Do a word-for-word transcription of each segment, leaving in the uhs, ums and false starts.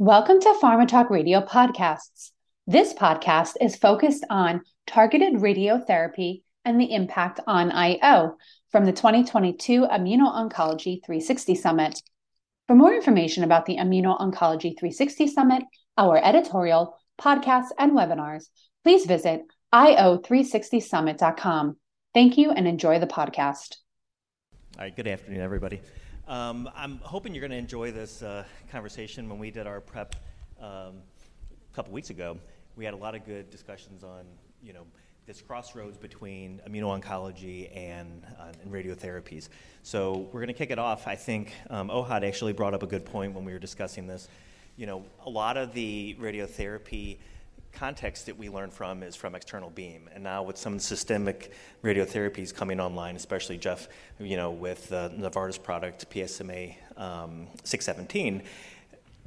Welcome to PharmaTalk Radio Podcasts. This podcast is focused on targeted radiotherapy and the impact on I O from the twenty twenty-two Immuno-Oncology three sixty Summit. For more information about the Immuno-Oncology three sixty Summit, our editorial, podcasts, and webinars, please visit i o three sixty summit dot com. Thank you and enjoy the podcast. All right, good afternoon, everybody. Um, I'm hoping you're going to enjoy this uh, conversation. When we did our prep um, a couple weeks ago, we had a lot of good discussions on, you know, this crossroads between immuno-oncology and, uh, and radiotherapies. So we're going to kick it off. I think um, Ohad actually brought up a good point when we were discussing this. You know, a lot of the radiotherapy context that we learn from is from external beam, and now with some systemic radiotherapies coming online, especially Jeff, you know, with the Novartis product P S M A six seventeen, um,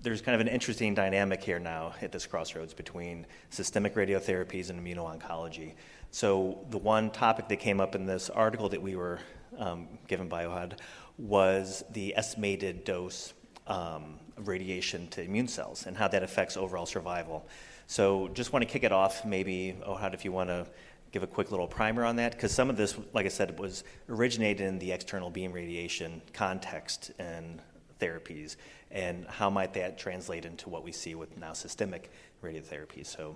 there's kind of an interesting dynamic here now at this crossroads between systemic radiotherapies and immuno-oncology. So the one topic that came up in this article that we were um, given by Ohad was the estimated dose um, of radiation to immune cells and how that affects overall survival. So just want to kick it off, maybe, Ohad, if you want to give a quick little primer on that, because some of this, like I said, was originated in the external beam radiation context and therapies, and how might that translate into what we see with now systemic radiotherapy. So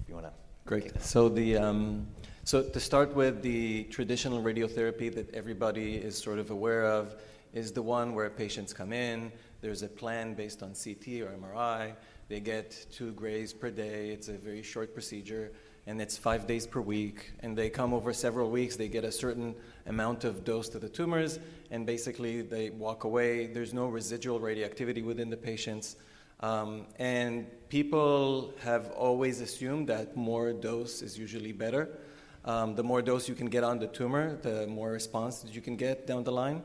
if you want to. Great. So the um, so to start with, the traditional radiotherapy that everybody is sort of aware of is the one where patients come in, there's a plan based on C T or M R I, they get two grays per day, it's a very short procedure, and it's five days per week, and they come over several weeks, they get a certain amount of dose to the tumors, and basically they walk away. There's no residual radioactivity within the patients, um, and people have always assumed that more dose is usually better. Um, the more dose you can get on the tumor, the more response that you can get down the line.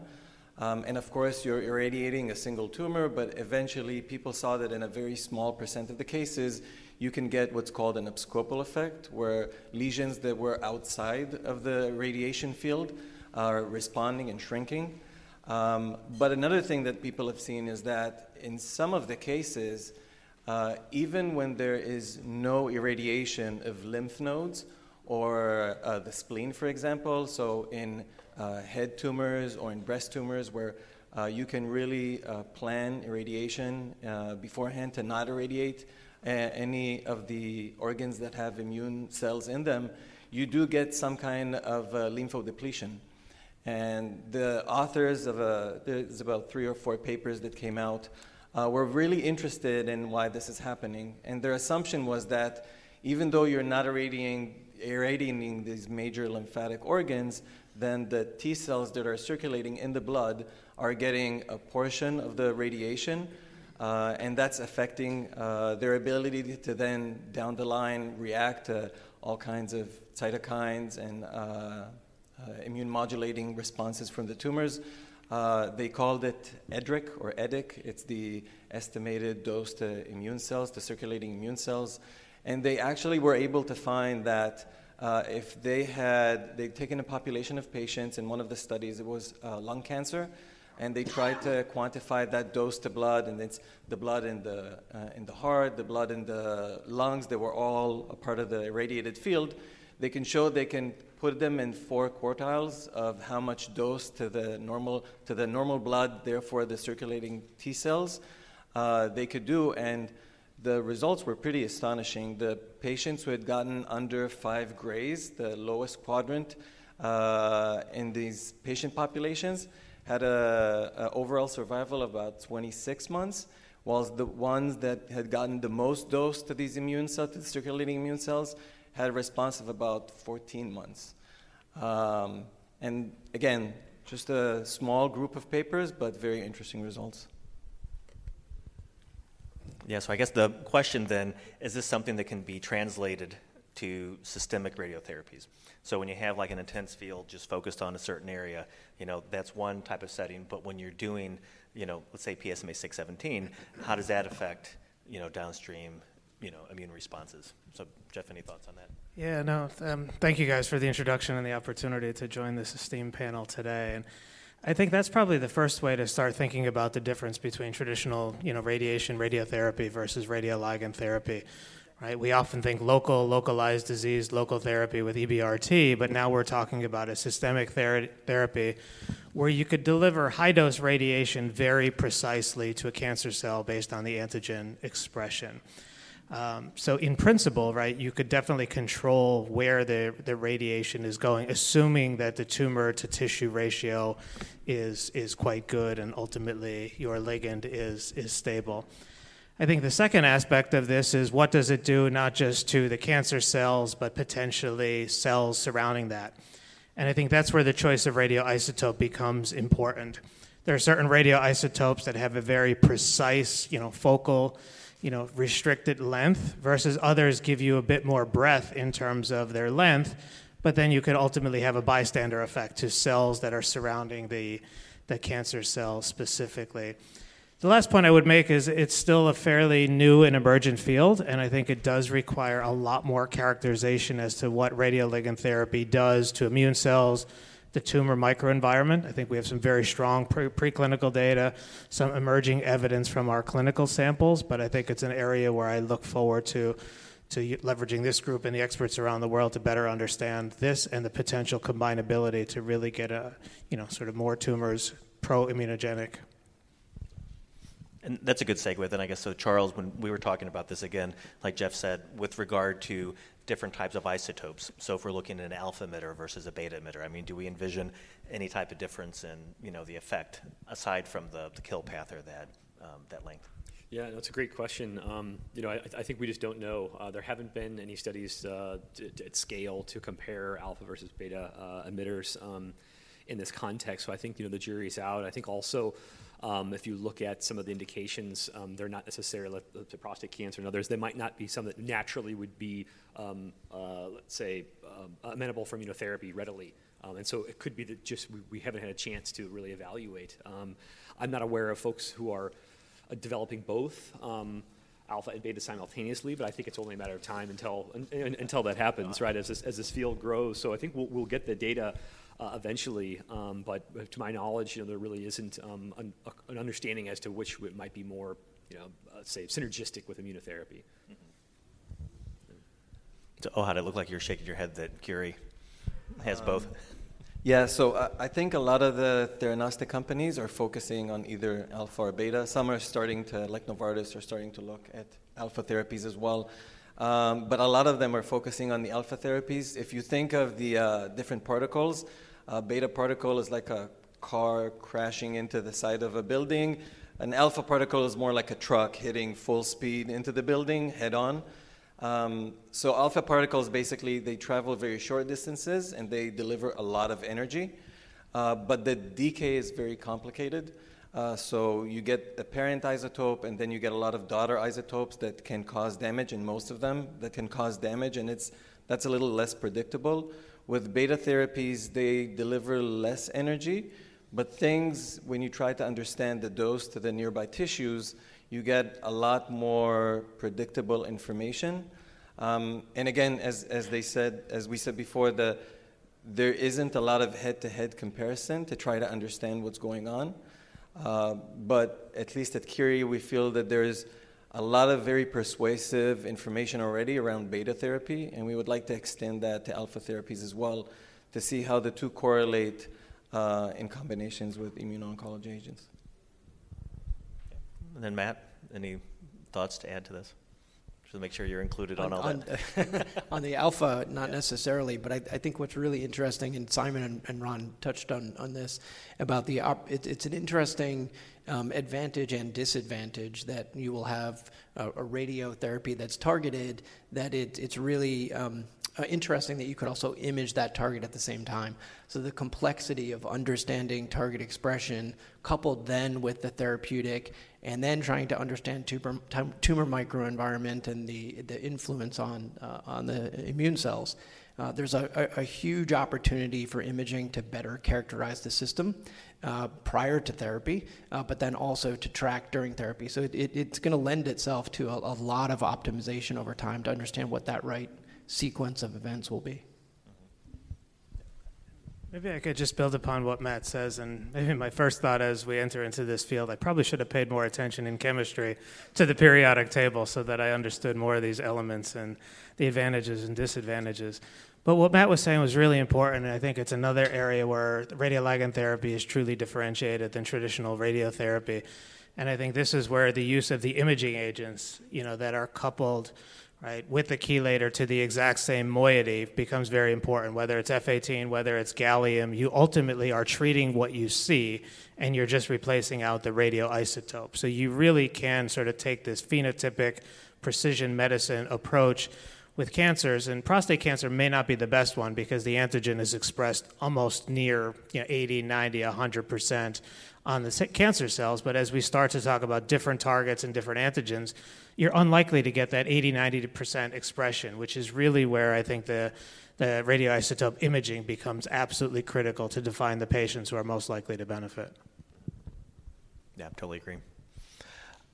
Um, and of course, you're irradiating a single tumor, but eventually people saw that in a very small percent of the cases, you can get what's called an abscopal effect, where lesions that were outside of the radiation field are responding and shrinking. Um, but another thing that people have seen is that in some of the cases, uh, even when there is no irradiation of lymph nodes or uh, the spleen, for example, so in Uh, head tumors or in breast tumors where uh, you can really uh, plan irradiation uh, beforehand to not irradiate a- any of the organs that have immune cells in them, you do get some kind of uh, lymphodepletion. And the authors of a, there's about three or four papers that came out, uh, were really interested in why this is happening. And their assumption was that even though you're not irradiating, irradiating these major lymphatic organs, then the T cells that are circulating in the blood are getting a portion of the radiation, uh, and that's affecting uh, their ability to then, down the line, react to all kinds of cytokines and uh, uh, immune-modulating responses from the tumors. Uh, they called it EDRIC, or EDIC. It's the estimated dose to immune cells, to circulating immune cells, and they actually were able to find that Uh, if they had, they'd taken a population of patients in one of the studies, it was uh, lung cancer, and they tried to quantify that dose to blood, and it's the blood in the uh, in the heart, the blood in the lungs, they were all a part of the irradiated field. They can show they can put them in four quartiles of how much dose to the normal to the normal blood, therefore the circulating T cells uh, they could do, and the results were pretty astonishing. The patients who had gotten under five grays, the lowest quadrant uh, in these patient populations, had a, a overall survival of about twenty-six months, whilst the ones that had gotten the most dose to these immune cells, to the circulating immune cells, had a response of about fourteen months. Um, and again, just a small group of papers, but very interesting results. Yeah, so I guess the question then, is this something that can be translated to systemic radiotherapies? So when you have like an intense field just focused on a certain area, you know, that's one type of setting, but when you're doing, you know, let's say P S M A six seventeen, how does that affect, you know, downstream, you know, immune responses? So Jeff, any thoughts on that? Yeah, no, um, thank you guys for the introduction and the opportunity to join this esteemed panel today. And I think that's probably the first way to start thinking about the difference between traditional, you know, radiation, radiotherapy versus radioligand therapy, right? We often think local, localized disease, local therapy with E B R T, but now we're talking about a systemic ther- therapy where you could deliver high-dose radiation very precisely to a cancer cell based on the antigen expression. Um, so in principle, right, you could definitely control where the, the radiation is going, assuming that the tumor to tissue ratio is is quite good and ultimately your ligand is is stable. I think the second aspect of this is what does it do not just to the cancer cells, but potentially cells surrounding that. And I think that's where the choice of radioisotope becomes important. There are certain radioisotopes that have a very precise, you know, focal, you know, restricted length versus others give you a bit more breadth in terms of their length, but then you could ultimately have a bystander effect to cells that are surrounding the, the cancer cell specifically. The last point I would make is it's still a fairly new and emergent field, and I think it does require a lot more characterization as to what radioligand therapy does to immune cells, the tumor microenvironment. I think we have some very strong pre- preclinical data, some emerging evidence from our clinical samples, but I think it's an area where I look forward to to leveraging this group and the experts around the world to better understand this and the potential combinability to really get a, you know, sort of more tumors pro-immunogenic. And that's a good segue then, I guess. So Charles, when we were talking about this again, like Jeff said, with regard to different types of isotopes. So if we're looking at an alpha emitter versus a beta emitter, I mean, do we envision any type of difference in, you know, the effect aside from the, the kill path or that um, that length? Yeah, that's a great question. Um, you know, I, I think we just don't know. Uh, there haven't been any studies uh, t- t- at scale to compare alpha versus beta uh, emitters um, in this context. So I think, you know, the jury's out. I think also, Um, if you look at some of the indications, um, they're not necessarily like, to prostate cancer and others. They might not be some that naturally would be, um, uh, let's say, um, amenable for immunotherapy readily. Um, and so it could be that just we, we haven't had a chance to really evaluate. Um, I'm not aware of folks who are uh, developing both um, alpha and beta simultaneously, but I think it's only a matter of time until un, un, until that happens, right, as this, as this field grows. So I think we'll, we'll get the data Uh, eventually, um, but to my knowledge, you know, there really isn't um, un- an understanding as to which it might be more, you know, uh, say, synergistic with immunotherapy. Mm-hmm. So, oh, how'd it look like you're shaking your head that Curie has um, both? Yeah, so uh, I think a lot of the theranostic companies are focusing on either alpha or beta. Some are starting to, like Novartis, are starting to look at alpha therapies as well. Um, but a lot of them are focusing on the alpha therapies. If you think of the uh, different particles, a beta particle is like a car crashing into the side of a building. An alpha particle is more like a truck hitting full speed into the building head on. Um, so alpha particles, basically, they travel very short distances and they deliver a lot of energy. Uh, but the decay is very complicated. Uh, so you get a parent isotope, and then you get a lot of daughter isotopes that can cause damage, and most of them that can cause damage, and it's that's a little less predictable. With beta therapies, they deliver less energy, but things, when you try to understand the dose to the nearby tissues, you get a lot more predictable information. Um, and again, as as they said, as we said before, the there isn't a lot of head-to-head comparison to try to understand what's going on. Uh, but at least at Curie, we feel that there is a lot of very persuasive information already around beta therapy, and we would like to extend that to alpha therapies as well to see how the two correlate uh, in combinations with immuno-oncology agents. And then Matt, any thoughts to add to this? Just to make sure you're included on, on all on that. On the alpha, not yeah. necessarily, but I, I think what's really interesting, and Simon and, and Ron touched on, on this, about the, op- it, it's an interesting um, advantage and disadvantage that you will have a, a radiotherapy that's targeted, that it it's really um, uh, interesting that you could also image that target at the same time. So the complexity of understanding target expression coupled then with the therapeutic and then trying to understand tumor, tumor microenvironment and the, the influence on uh, on the immune cells. Uh, there's a, a, a huge opportunity for imaging to better characterize the system uh, prior to therapy, uh, but then also to track during therapy. So it, it, it's going to lend itself to a, a lot of optimization over time to understand what that right sequence of events will be. Maybe I could just build upon what Matt says, and maybe my first thought as we enter into this field, I probably should have paid more attention in chemistry to the periodic table so that I understood more of these elements and the advantages and disadvantages. But what Matt was saying was really important, and I think it's another area where radioligand therapy is truly differentiated than traditional radiotherapy. And I think this is where the use of the imaging agents, you know, that are coupled right, with the chelator to the exact same moiety becomes very important, whether it's F eighteen, whether it's gallium. You ultimately are treating what you see, and you're just replacing out the radioisotope. So you really can sort of take this phenotypic precision medicine approach with cancers, and prostate cancer may not be the best one because the antigen is expressed almost near, you know, eighty, ninety, one hundred percent on the cancer cells. But as we start to talk about different targets and different antigens, you're unlikely to get that eighty, ninety percent expression, which is really where I think the, the radioisotope imaging becomes absolutely critical to define the patients who are most likely to benefit. Yeah, I totally agree.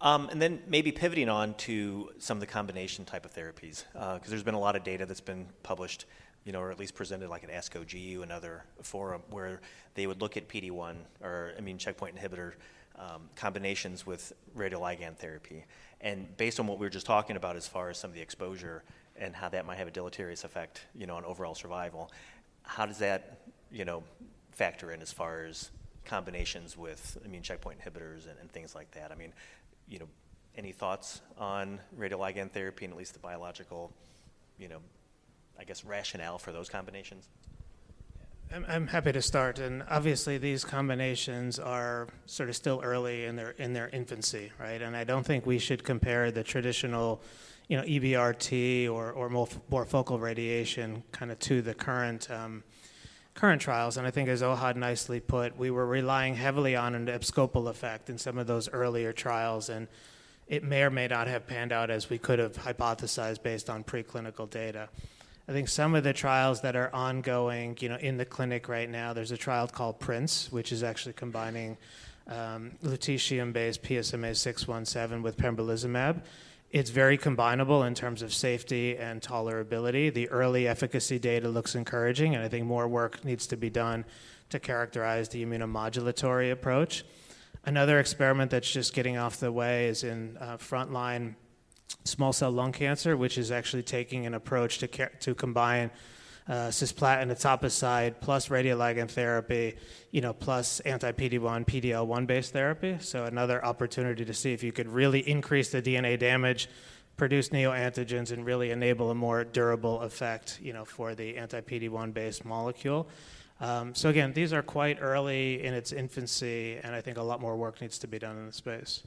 Um, and then maybe pivoting on to some of the combination type of therapies, because uh, there's been a lot of data that's been published, you know, or at least presented like at ASCO G U and other forum where they would look at P D one or immune checkpoint inhibitor um, combinations with radioligand therapy. And based on what we were just talking about as far as some of the exposure and how that might have a deleterious effect, you know, on overall survival, how does that, you know, factor in as far as combinations with immune checkpoint inhibitors and, and things like that? I mean, you know, any thoughts on radioligand therapy and at least the biological, you know, I guess, rationale for those combinations? I'm, I'm happy to start. And obviously these combinations are sort of still early in their in their infancy, right? And I don't think we should compare the traditional, you know, E B R T or, or more focal radiation kind of to the current um current trials. And I think, as Ohad nicely put, we were relying heavily on an abscopal effect in some of those earlier trials, and it may or may not have panned out as we could have hypothesized based on preclinical data. I think some of the trials that are ongoing, you know, in the clinic right now, there's a trial called PRINCE, which is actually combining um, lutetium-based P S M A six one seven with pembrolizumab. It's very combinable in terms of safety and tolerability. The early efficacy data looks encouraging, and I think more work needs to be done to characterize the immunomodulatory approach. Another experiment that's just getting off the way is in uh, frontline small cell lung cancer, which is actually taking an approach to ca- to combine uh, cisplatin etoposide plus radioligand therapy, you know, plus anti-P D one, P D L one based therapy. So another opportunity to see if you could really increase the D N A damage, produce neoantigens, and really enable a more durable effect, you know, for the anti-P D one based molecule. Um, so again, these are quite early in its infancy, and I think a lot more work needs to be done in the space.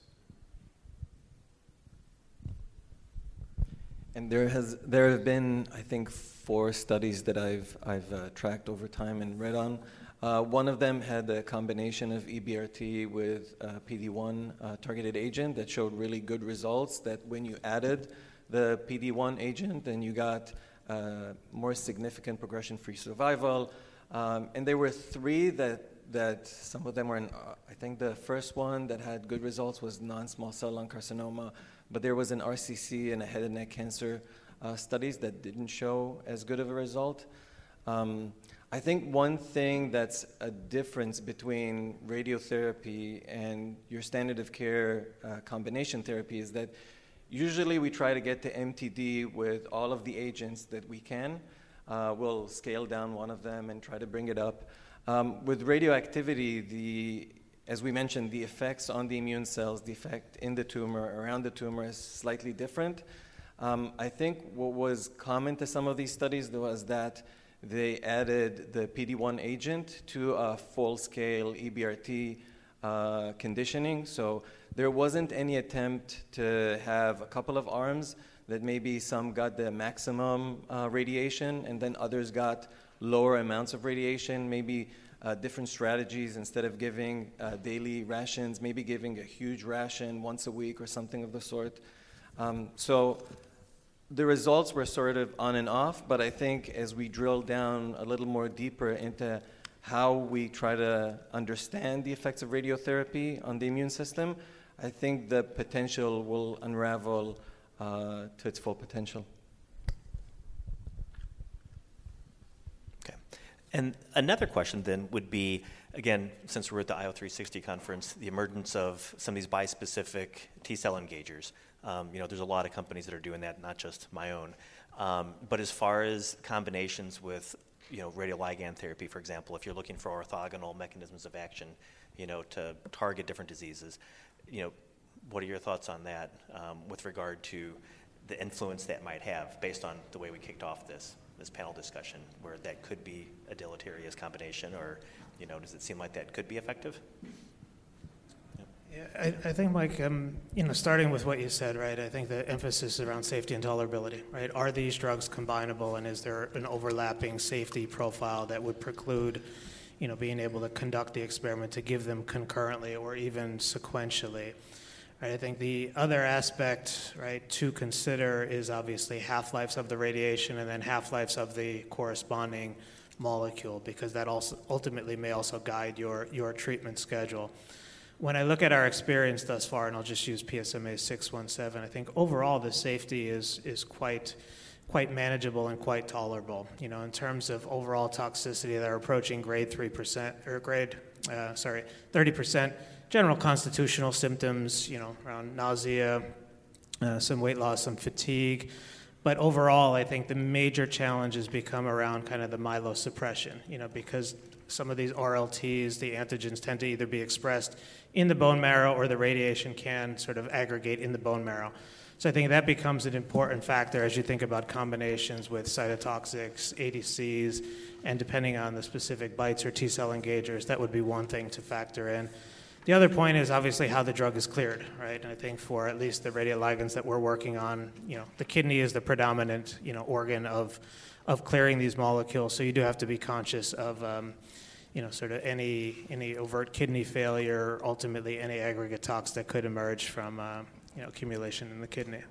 And there has there have been, I think, four studies that I've I've uh, tracked over time and read on. Uh, one of them had a combination of E B R T with uh, P D one uh, targeted agent that showed really good results. That when you added the P D one agent, then you got uh, more significant progression-free survival. Um, and there were three that that some of them were in. Uh, I think the first one that had good results was non-small cell lung carcinoma. But there was an R C C and a head and neck cancer uh, studies that didn't show as good of a result. Um, I think one thing that's a difference between radiotherapy and your standard of care uh, combination therapy is that usually we try to get to M T D with all of the agents that we can. Uh, we'll scale down one of them and try to bring it up. Um, with radioactivity, the As we mentioned, the effects on the immune cells, the effect in the tumor, around the tumor is slightly different. Um, I think what was common to some of these studies was that they added the P D one agent to a full-scale E B R T uh, conditioning. So there wasn't any attempt to have a couple of arms that maybe some got the maximum uh, radiation and then others got lower amounts of radiation, maybe Uh, different strategies. Instead of giving uh, daily rations, maybe giving a huge ration once a week or something of the sort. Um, so the results were sort of on and off, but I think as we drill down a little more deeper into how we try to understand the effects of radiotherapy on the immune system, I think the potential will unravel uh, to its full potential. And another question then would be, again, since we're at the I O three sixty conference, the emergence of some of these bispecific T-cell engagers. Um, you know, there's a lot of companies that are doing that, not just my own. Um, but as far as combinations with, you know, radioligand therapy, for example, if you're looking for orthogonal mechanisms of action, you know, to target different diseases, you know, what are your thoughts on that um, with regard to the influence that might have based on the way we kicked off this this panel discussion, where that could be a deleterious combination, or, you know, does it seem like that could be effective? Yeah, I, I think, Mike, um, you know, starting with what you said, right, I think the emphasis is around safety and tolerability, right? Are these drugs combinable, and is there an overlapping safety profile that would preclude, you know, being able to conduct the experiment to give them concurrently or even sequentially? Right, I think the other aspect, right, to consider is obviously half-lives of the radiation and then half-lives of the corresponding molecule, because that also ultimately may also guide your, your treatment schedule. When I look at our experience thus far, and I'll just use P S M A six seventeen, I think overall the safety is is quite quite manageable and quite tolerable. You know, in terms of overall toxicity, they're approaching grade three percent or grade uh, sorry thirty percent. General constitutional symptoms, you know, around nausea, uh, some weight loss, some fatigue. But overall, I think the major challenge has become around kind of the myelosuppression. You know, because some of these R L Ts, the antigens tend to either be expressed in the bone marrow or the radiation can sort of aggregate in the bone marrow. So I think that becomes an important factor as you think about combinations with cytotoxics, A D Cs, and depending on the specific bites or T-cell engagers, that would be one thing to factor in. The other point is obviously how the drug is cleared, right? And I think for at least the radioligands that we're working on, you know, the kidney is the predominant, you know, organ of of clearing these molecules. So you do have to be conscious of, um, you know, sort of any any overt kidney failure, ultimately any aggregate tox that could emerge from, uh, you know, accumulation in the kidney.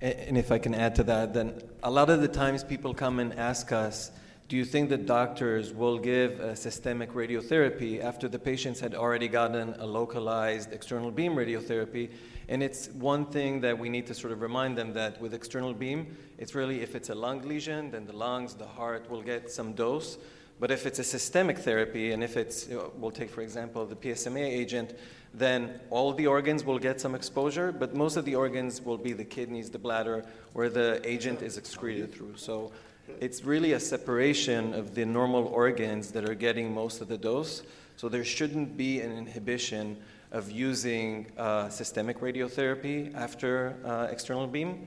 And if I can add to that, then a lot of the times people come and ask us, do you think that doctors will give a systemic radiotherapy after the patients had already gotten a localized external beam radiotherapy? And it's one thing that we need to sort of remind them that with external beam, it's really if it's a lung lesion, then the lungs, the heart will get some dose. But if it's a systemic therapy, and if it's, we'll take, for example, the P S M A agent, then all the organs will get some exposure, but most of the organs will be the kidneys, the bladder, where the agent is excreted through. So it's really a separation of the normal organs that are getting most of the dose. So there shouldn't be an inhibition of using uh, systemic radiotherapy after uh, external beam.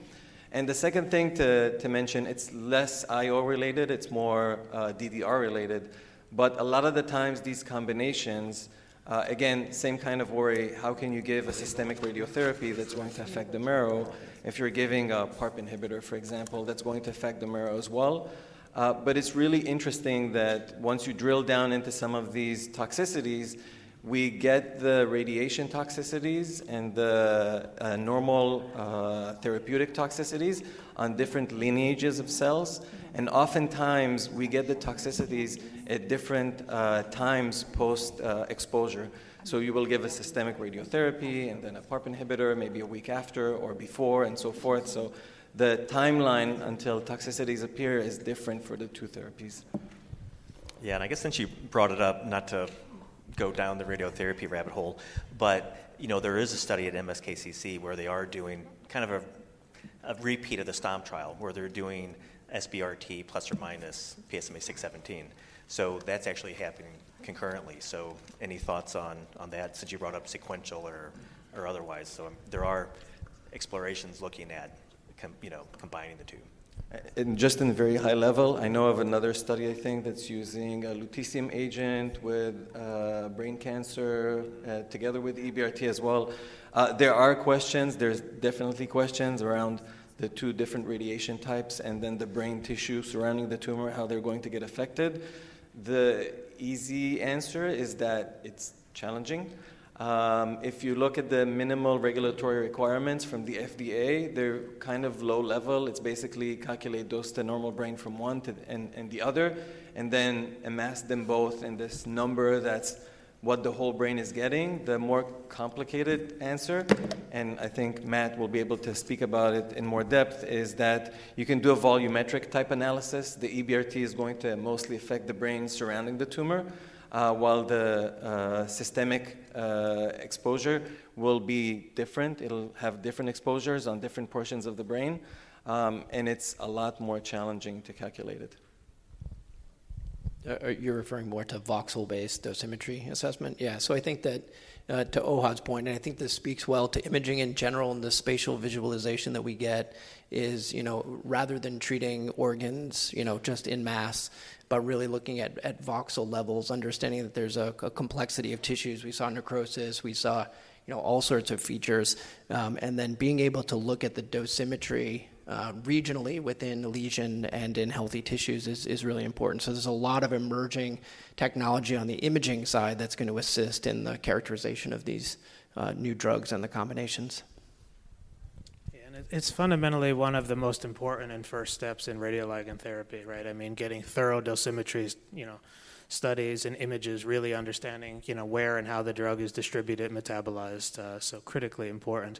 And the second thing to, to mention, it's less I O related, it's more uh, D D R related. But a lot of the times these combinations, uh, again, same kind of worry, how can you give a systemic radiotherapy that's going to affect the marrow if you're giving a PARP inhibitor, for example, that's going to affect the marrow as well. Uh, but it's really interesting that once you drill down into some of these toxicities, we get the radiation toxicities and the uh, normal uh, therapeutic toxicities on different lineages of cells. And oftentimes, we get the toxicities at different uh, times post-exposure. Uh, So you will give a systemic radiotherapy and then a PARP inhibitor maybe a week after or before and so forth. So the timeline until toxicities appear is different for the two therapies. Yeah, and I guess since you brought it up, not to go down the radiotherapy rabbit hole, but, you know, there is a study at M S K C C where they are doing kind of a, a repeat of the STOMP trial where they're doing S B R T plus or minus P S M A six seventeen. So that's actually happening concurrently. So any thoughts on, on that, since you brought up sequential or, or otherwise? So um, there are explorations looking at, com, you know, combining the two. And just in very high level, I know of another study, I think, that's using a lutetium agent with uh, brain cancer uh, together with E B R T as well. Uh, there are questions. There's definitely questions around the two different radiation types and then the brain tissue surrounding the tumor, how they're going to get affected. The easy answer is that it's challenging. Um, if you look at the minimal regulatory requirements from the F D A, they're kind of low level. It's basically calculate dose to normal brain from one to and, and the other, and then amass them both in this number that's what the whole brain is getting, the more complicated answer, and I think Matt will be able to speak about it in more depth, is that you can do a volumetric type analysis. The E B R T is going to mostly affect the brain surrounding the tumor, Uh, while the uh, systemic uh, exposure will be different. It'll have different exposures on different portions of the brain, um, and it's a lot more challenging to calculate it. Uh, you're referring more to voxel-based dosimetry assessment? Yeah, so I think that, uh, to Ohad's point, and I think this speaks well to imaging in general and the spatial visualization that we get is, you know, rather than treating organs, you know, just in mass, but really looking at, at voxel levels, understanding that there's a, a complexity of tissues. We saw necrosis, we saw, you know, all sorts of features, um, and then being able to look at the dosimetry uh, regionally within lesion and in healthy tissues is, is really important. So there's a lot of emerging technology on the imaging side that's going to assist in the characterization of these uh, new drugs and the combinations. It's fundamentally one of the most important and first steps in radioligand therapy, right? I mean, getting thorough dosimetry, you know, studies and images, really understanding, you know, where and how the drug is distributed, metabolized, uh, so critically important.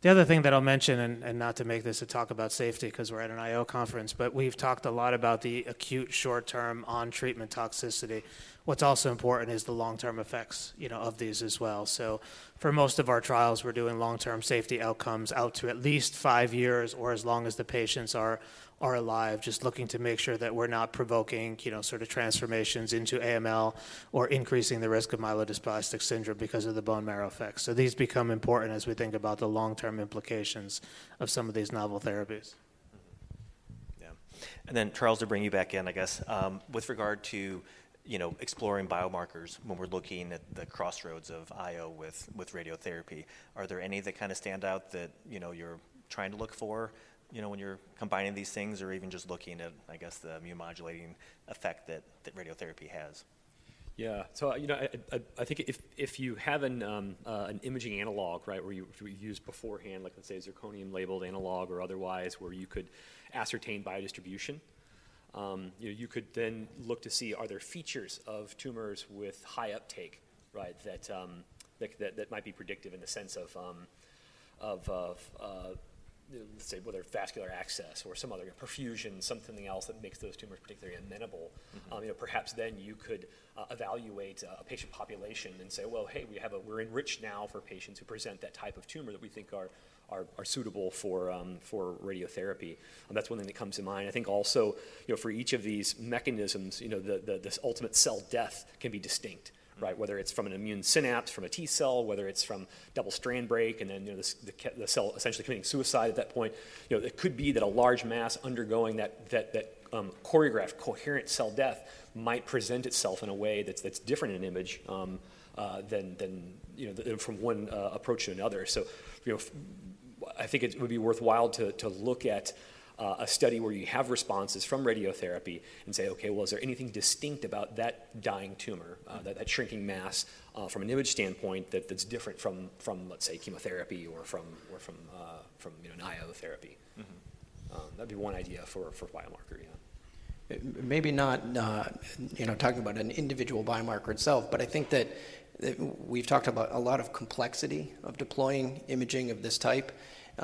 The other thing that I'll mention, and, and not to make this a talk about safety because we're at an I O conference, but we've talked a lot about the acute short-term on-treatment toxicity. What's also important is the long-term effects, you know, of these as well. So for most of our trials, we're doing long-term safety outcomes out to at least five years or as long as the patients are are alive, just looking to make sure that we're not provoking, you know, sort of transformations into A M L or increasing the risk of myelodysplastic syndrome because of the bone marrow effects. So these become important as we think about the long-term implications of some of these novel therapies. Yeah. And then, Charles, to bring you back in, I guess, um, with regard to, you know, exploring biomarkers when we're looking at the crossroads of I O with, with radiotherapy, are there any that kind of stand out that, you know, you're trying to look for, you know, when you're combining these things, or even just looking at, I guess, the immune modulating effect that, that radiotherapy has? Yeah, so, you know, I, I, I think if if you have an um, uh, an imaging analog, right, where you, you use beforehand, like let's say a zirconium-labeled analog or otherwise, where you could ascertain biodistribution, um, you know, you could then look to see, are there features of tumors with high uptake, right, that um, that, that that might be predictive in the sense of um, of of uh, let's say whether vascular access or some other, you know, perfusion, something else that makes those tumors particularly amenable. Mm-hmm. Um, you know, perhaps then you could uh, evaluate uh, a patient population and say, well, hey, we have a we're enriched now for patients who present that type of tumor that we think are are, are suitable for um, for radiotherapy. Um, that's one thing that comes to mind. I think also, you know, for each of these mechanisms, you know, the the this ultimate cell death can be distinct. Right, whether it's from an immune synapse, from a T cell, whether it's from double strand break, and then, you know, the, the, the cell essentially committing suicide at that point. You know, it could be that a large mass undergoing that that that um, choreographed, coherent cell death might present itself in a way that's that's different in an image um, uh, than than you know the, from one uh, approach to another. So, you know, I think it would be worthwhile to to look at Uh, a study where you have responses from radiotherapy and say, okay, well, is there anything distinct about that dying tumor, uh, that, that shrinking mass uh, from an image standpoint that, that's different from, from, let's say, chemotherapy or from or from uh, from you know, an I O therapy? Mm-hmm. Um, that'd be one idea for, for biomarker, yeah. Maybe not, uh, you know, talking about an individual biomarker itself, but I think that we've talked about a lot of complexity of deploying imaging of this type.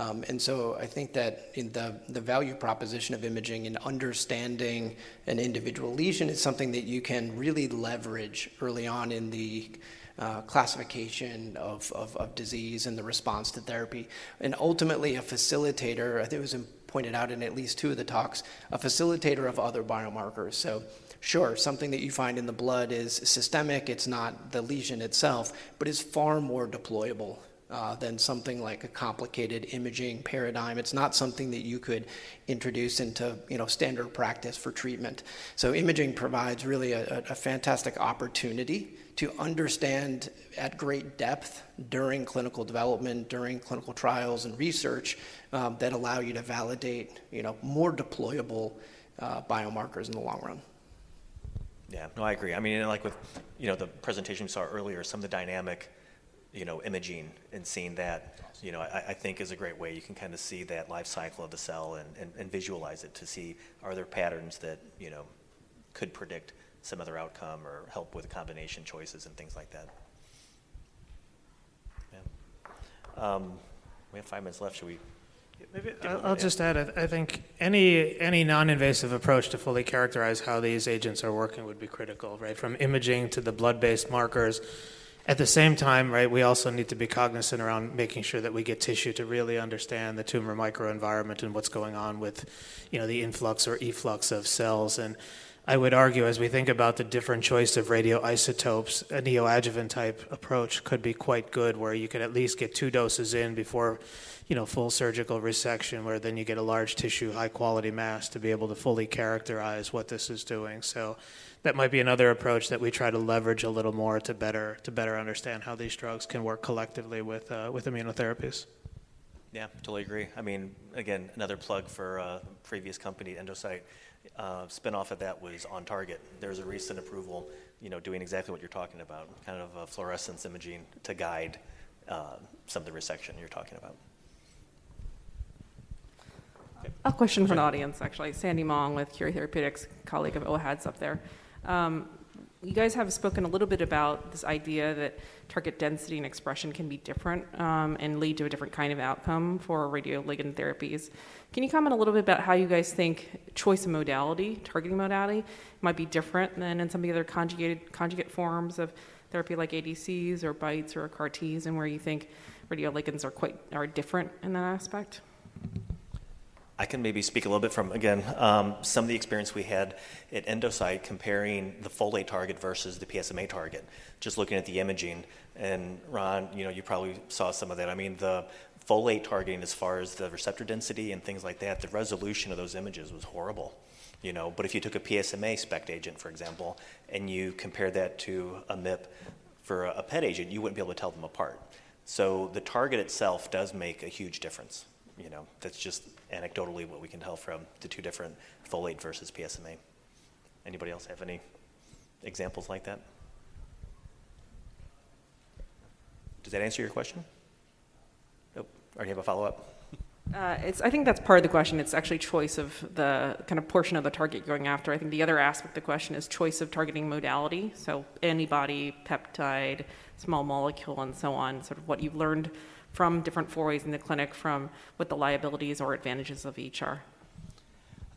Um, and so I think that in the, the value proposition of imaging and understanding an individual lesion is something that you can really leverage early on in the uh, classification of, of, of disease and the response to therapy. And ultimately a facilitator, I think it was pointed out in at least two of the talks, a facilitator of other biomarkers. So sure, something that you find in the blood is systemic, it's not the lesion itself, but it's far more deployable Uh, than something like a complicated imaging paradigm. It's not something that you could introduce into, you know, standard practice for treatment. So imaging provides really a, a fantastic opportunity to understand at great depth during clinical development, during clinical trials and research um, that allow you to validate, you know, more deployable uh, biomarkers in the long run. Yeah, no, I agree. I mean, like with, you know, the presentation we saw earlier, some of the dynamic, you know, imaging and seeing that, you know, I, I think is a great way you can kind of see that life cycle of the cell and, and, and visualize it to see, are there patterns that, you know, could predict some other outcome or help with combination choices and things like that. Yeah. Um, we have five minutes left. Should we? Maybe I'll, I'll just add, I, th- I think any any non-invasive approach to fully characterize how these agents are working would be critical, right? From imaging to the blood-based markers. At the same time, right, we also need to be cognizant around making sure that we get tissue to really understand the tumor microenvironment and what's going on with, you know, the influx or efflux of cells. And I would argue, as we think about the different choice of radioisotopes, a neoadjuvant type approach could be quite good, where you could at least get two doses in before, you know, full surgical resection, where then you get a large tissue, high quality mass to be able to fully characterize what this is doing. So that might be another approach that we try to leverage a little more to better to better understand how these drugs can work collectively with uh, with immunotherapies. Yeah, totally agree. I mean, again, another plug for uh, previous company, Endocyte. Uh, spinoff of that was On Target. There's a recent approval, you know, doing exactly what you're talking about, kind of uh, fluorescence imaging to guide uh, some of the resection you're talking about. Okay. A question from an audience, actually. Sandy Mong with Curie Therapeutics, colleague of O H A D's up there. Um, you guys have spoken a little bit about this idea that target density and expression can be different um, and lead to a different kind of outcome for radioligand therapies. Can you comment a little bit about how you guys think choice of modality, targeting modality, might be different than in some of the other conjugated conjugate forms of therapy like A D Cs or B I T E S or C A R Ts, and where you think radioligands are quite are different in that aspect? I can maybe speak a little bit from, again, um, some of the experience we had at Endocyte comparing the folate target versus the P S M A target, just looking at the imaging. And Ron, you know, you probably saw some of that. I mean, the folate targeting as far as the receptor density and things like that, the resolution of those images was horrible, you know. But if you took a P S M A SPECT agent, for example, and you compared that to a M I P for a P E T agent, you wouldn't be able to tell them apart. So the target itself does make a huge difference. You know, that's just anecdotally what we can tell from the two different folate versus P S M A. Anybody else have any examples like that? Does that answer your question? Nope. Or do you have a follow-up? Uh, it's, I think that's part of the question. It's actually choice of the kind of portion of the target going after. I think the other aspect of the question is choice of targeting modality. So antibody, peptide, small molecule, and so on, sort of what you've learned from different forays in the clinic, from what the liabilities or advantages of each are?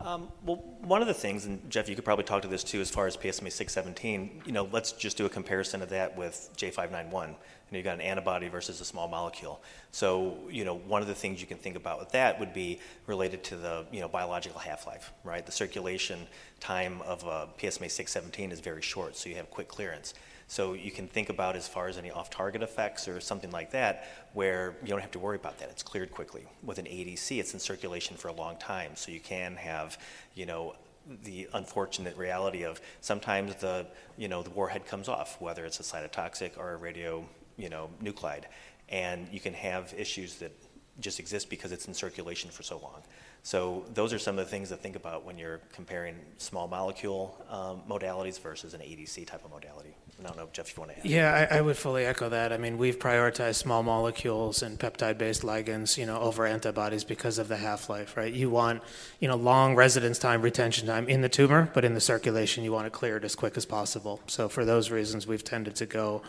Um, well, one of the things, and Jeff, you could probably talk to this too, as far as P S M A six seventeen, you know, let's just do a comparison of that with J five ninety-one. You know, you got an antibody versus a small molecule. So, you know, one of the things you can think about with that would be related to the, you know, biological half-life, right? The circulation time of a P S M A six seventeen is very short, so you have quick clearance. So you can think about as far as any off-target effects or something like that, where you don't have to worry about that. It's cleared quickly. With an A D C, it's in circulation for a long time, so you can have, you know, the unfortunate reality of sometimes the, you know, the warhead comes off, whether it's a cytotoxic or a radio, you know, nuclide, and you can have issues that just exist because it's in circulation for so long. So those are some of the things to think about when you're comparing small molecule um, modalities versus an A D C type of modality. And I don't know, Jeff, if you want to add. Yeah, I, I would fully echo that. I mean, we've prioritized small molecules and peptide-based ligands, you know, over antibodies because of the half-life, right? You want, you know, long residence time, retention time in the tumor, but in the circulation, you want to clear it as quick as possible. So for those reasons, we've tended to go,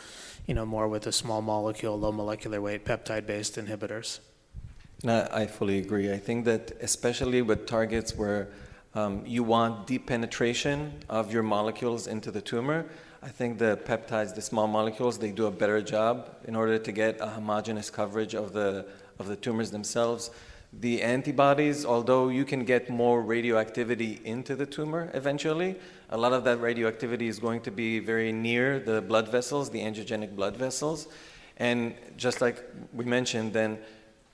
you know, more with a small molecule, low molecular weight, peptide-based inhibitors. No, I fully agree. I think that especially with targets where um, you want deep penetration of your molecules into the tumor, I think the peptides, the small molecules, they do a better job in order to get a homogeneous coverage of the of the tumors themselves. The antibodies, although you can get more radioactivity into the tumor eventually, a lot of that radioactivity is going to be very near the blood vessels, the angiogenic blood vessels. And just like we mentioned, then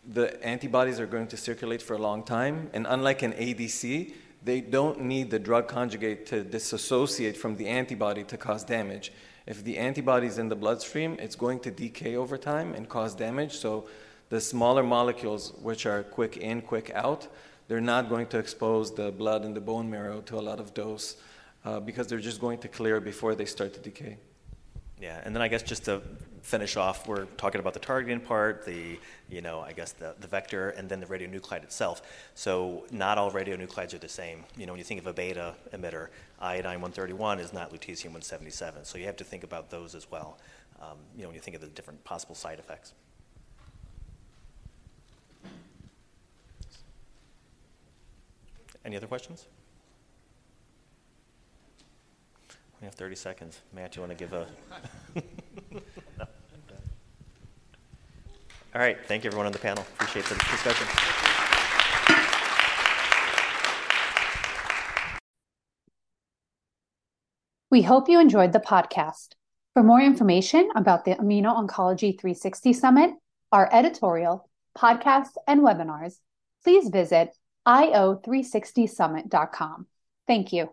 the antibodies are going to circulate for a long time, and unlike an A D C, they don't need the drug conjugate to disassociate from the antibody to cause damage. If the antibody is in the bloodstream, it's going to decay over time and cause damage, so the smaller molecules, which are quick in, quick out, they're not going to expose the blood and the bone marrow to a lot of dose uh, because they're just going to clear before they start to decay. Yeah, and then I guess just to finish off, we're talking about the targeting part, the, you know, I guess the, the vector, and then the radionuclide itself. So not all radionuclides are the same. You know, when you think of a beta emitter, iodine one thirty-one is not lutetium one seventy-seven. So you have to think about those as well, um, you know, when you think of the different possible side effects. Any other questions? We have thirty seconds. Matt, you want to give a... No. All right. Thank you, everyone on the panel. Appreciate the discussion. We hope you enjoyed the podcast. For more information about the Immuno-Oncology three sixty Summit, our editorial, podcasts, and webinars, please visit i o three sixty summit dot com. Thank you.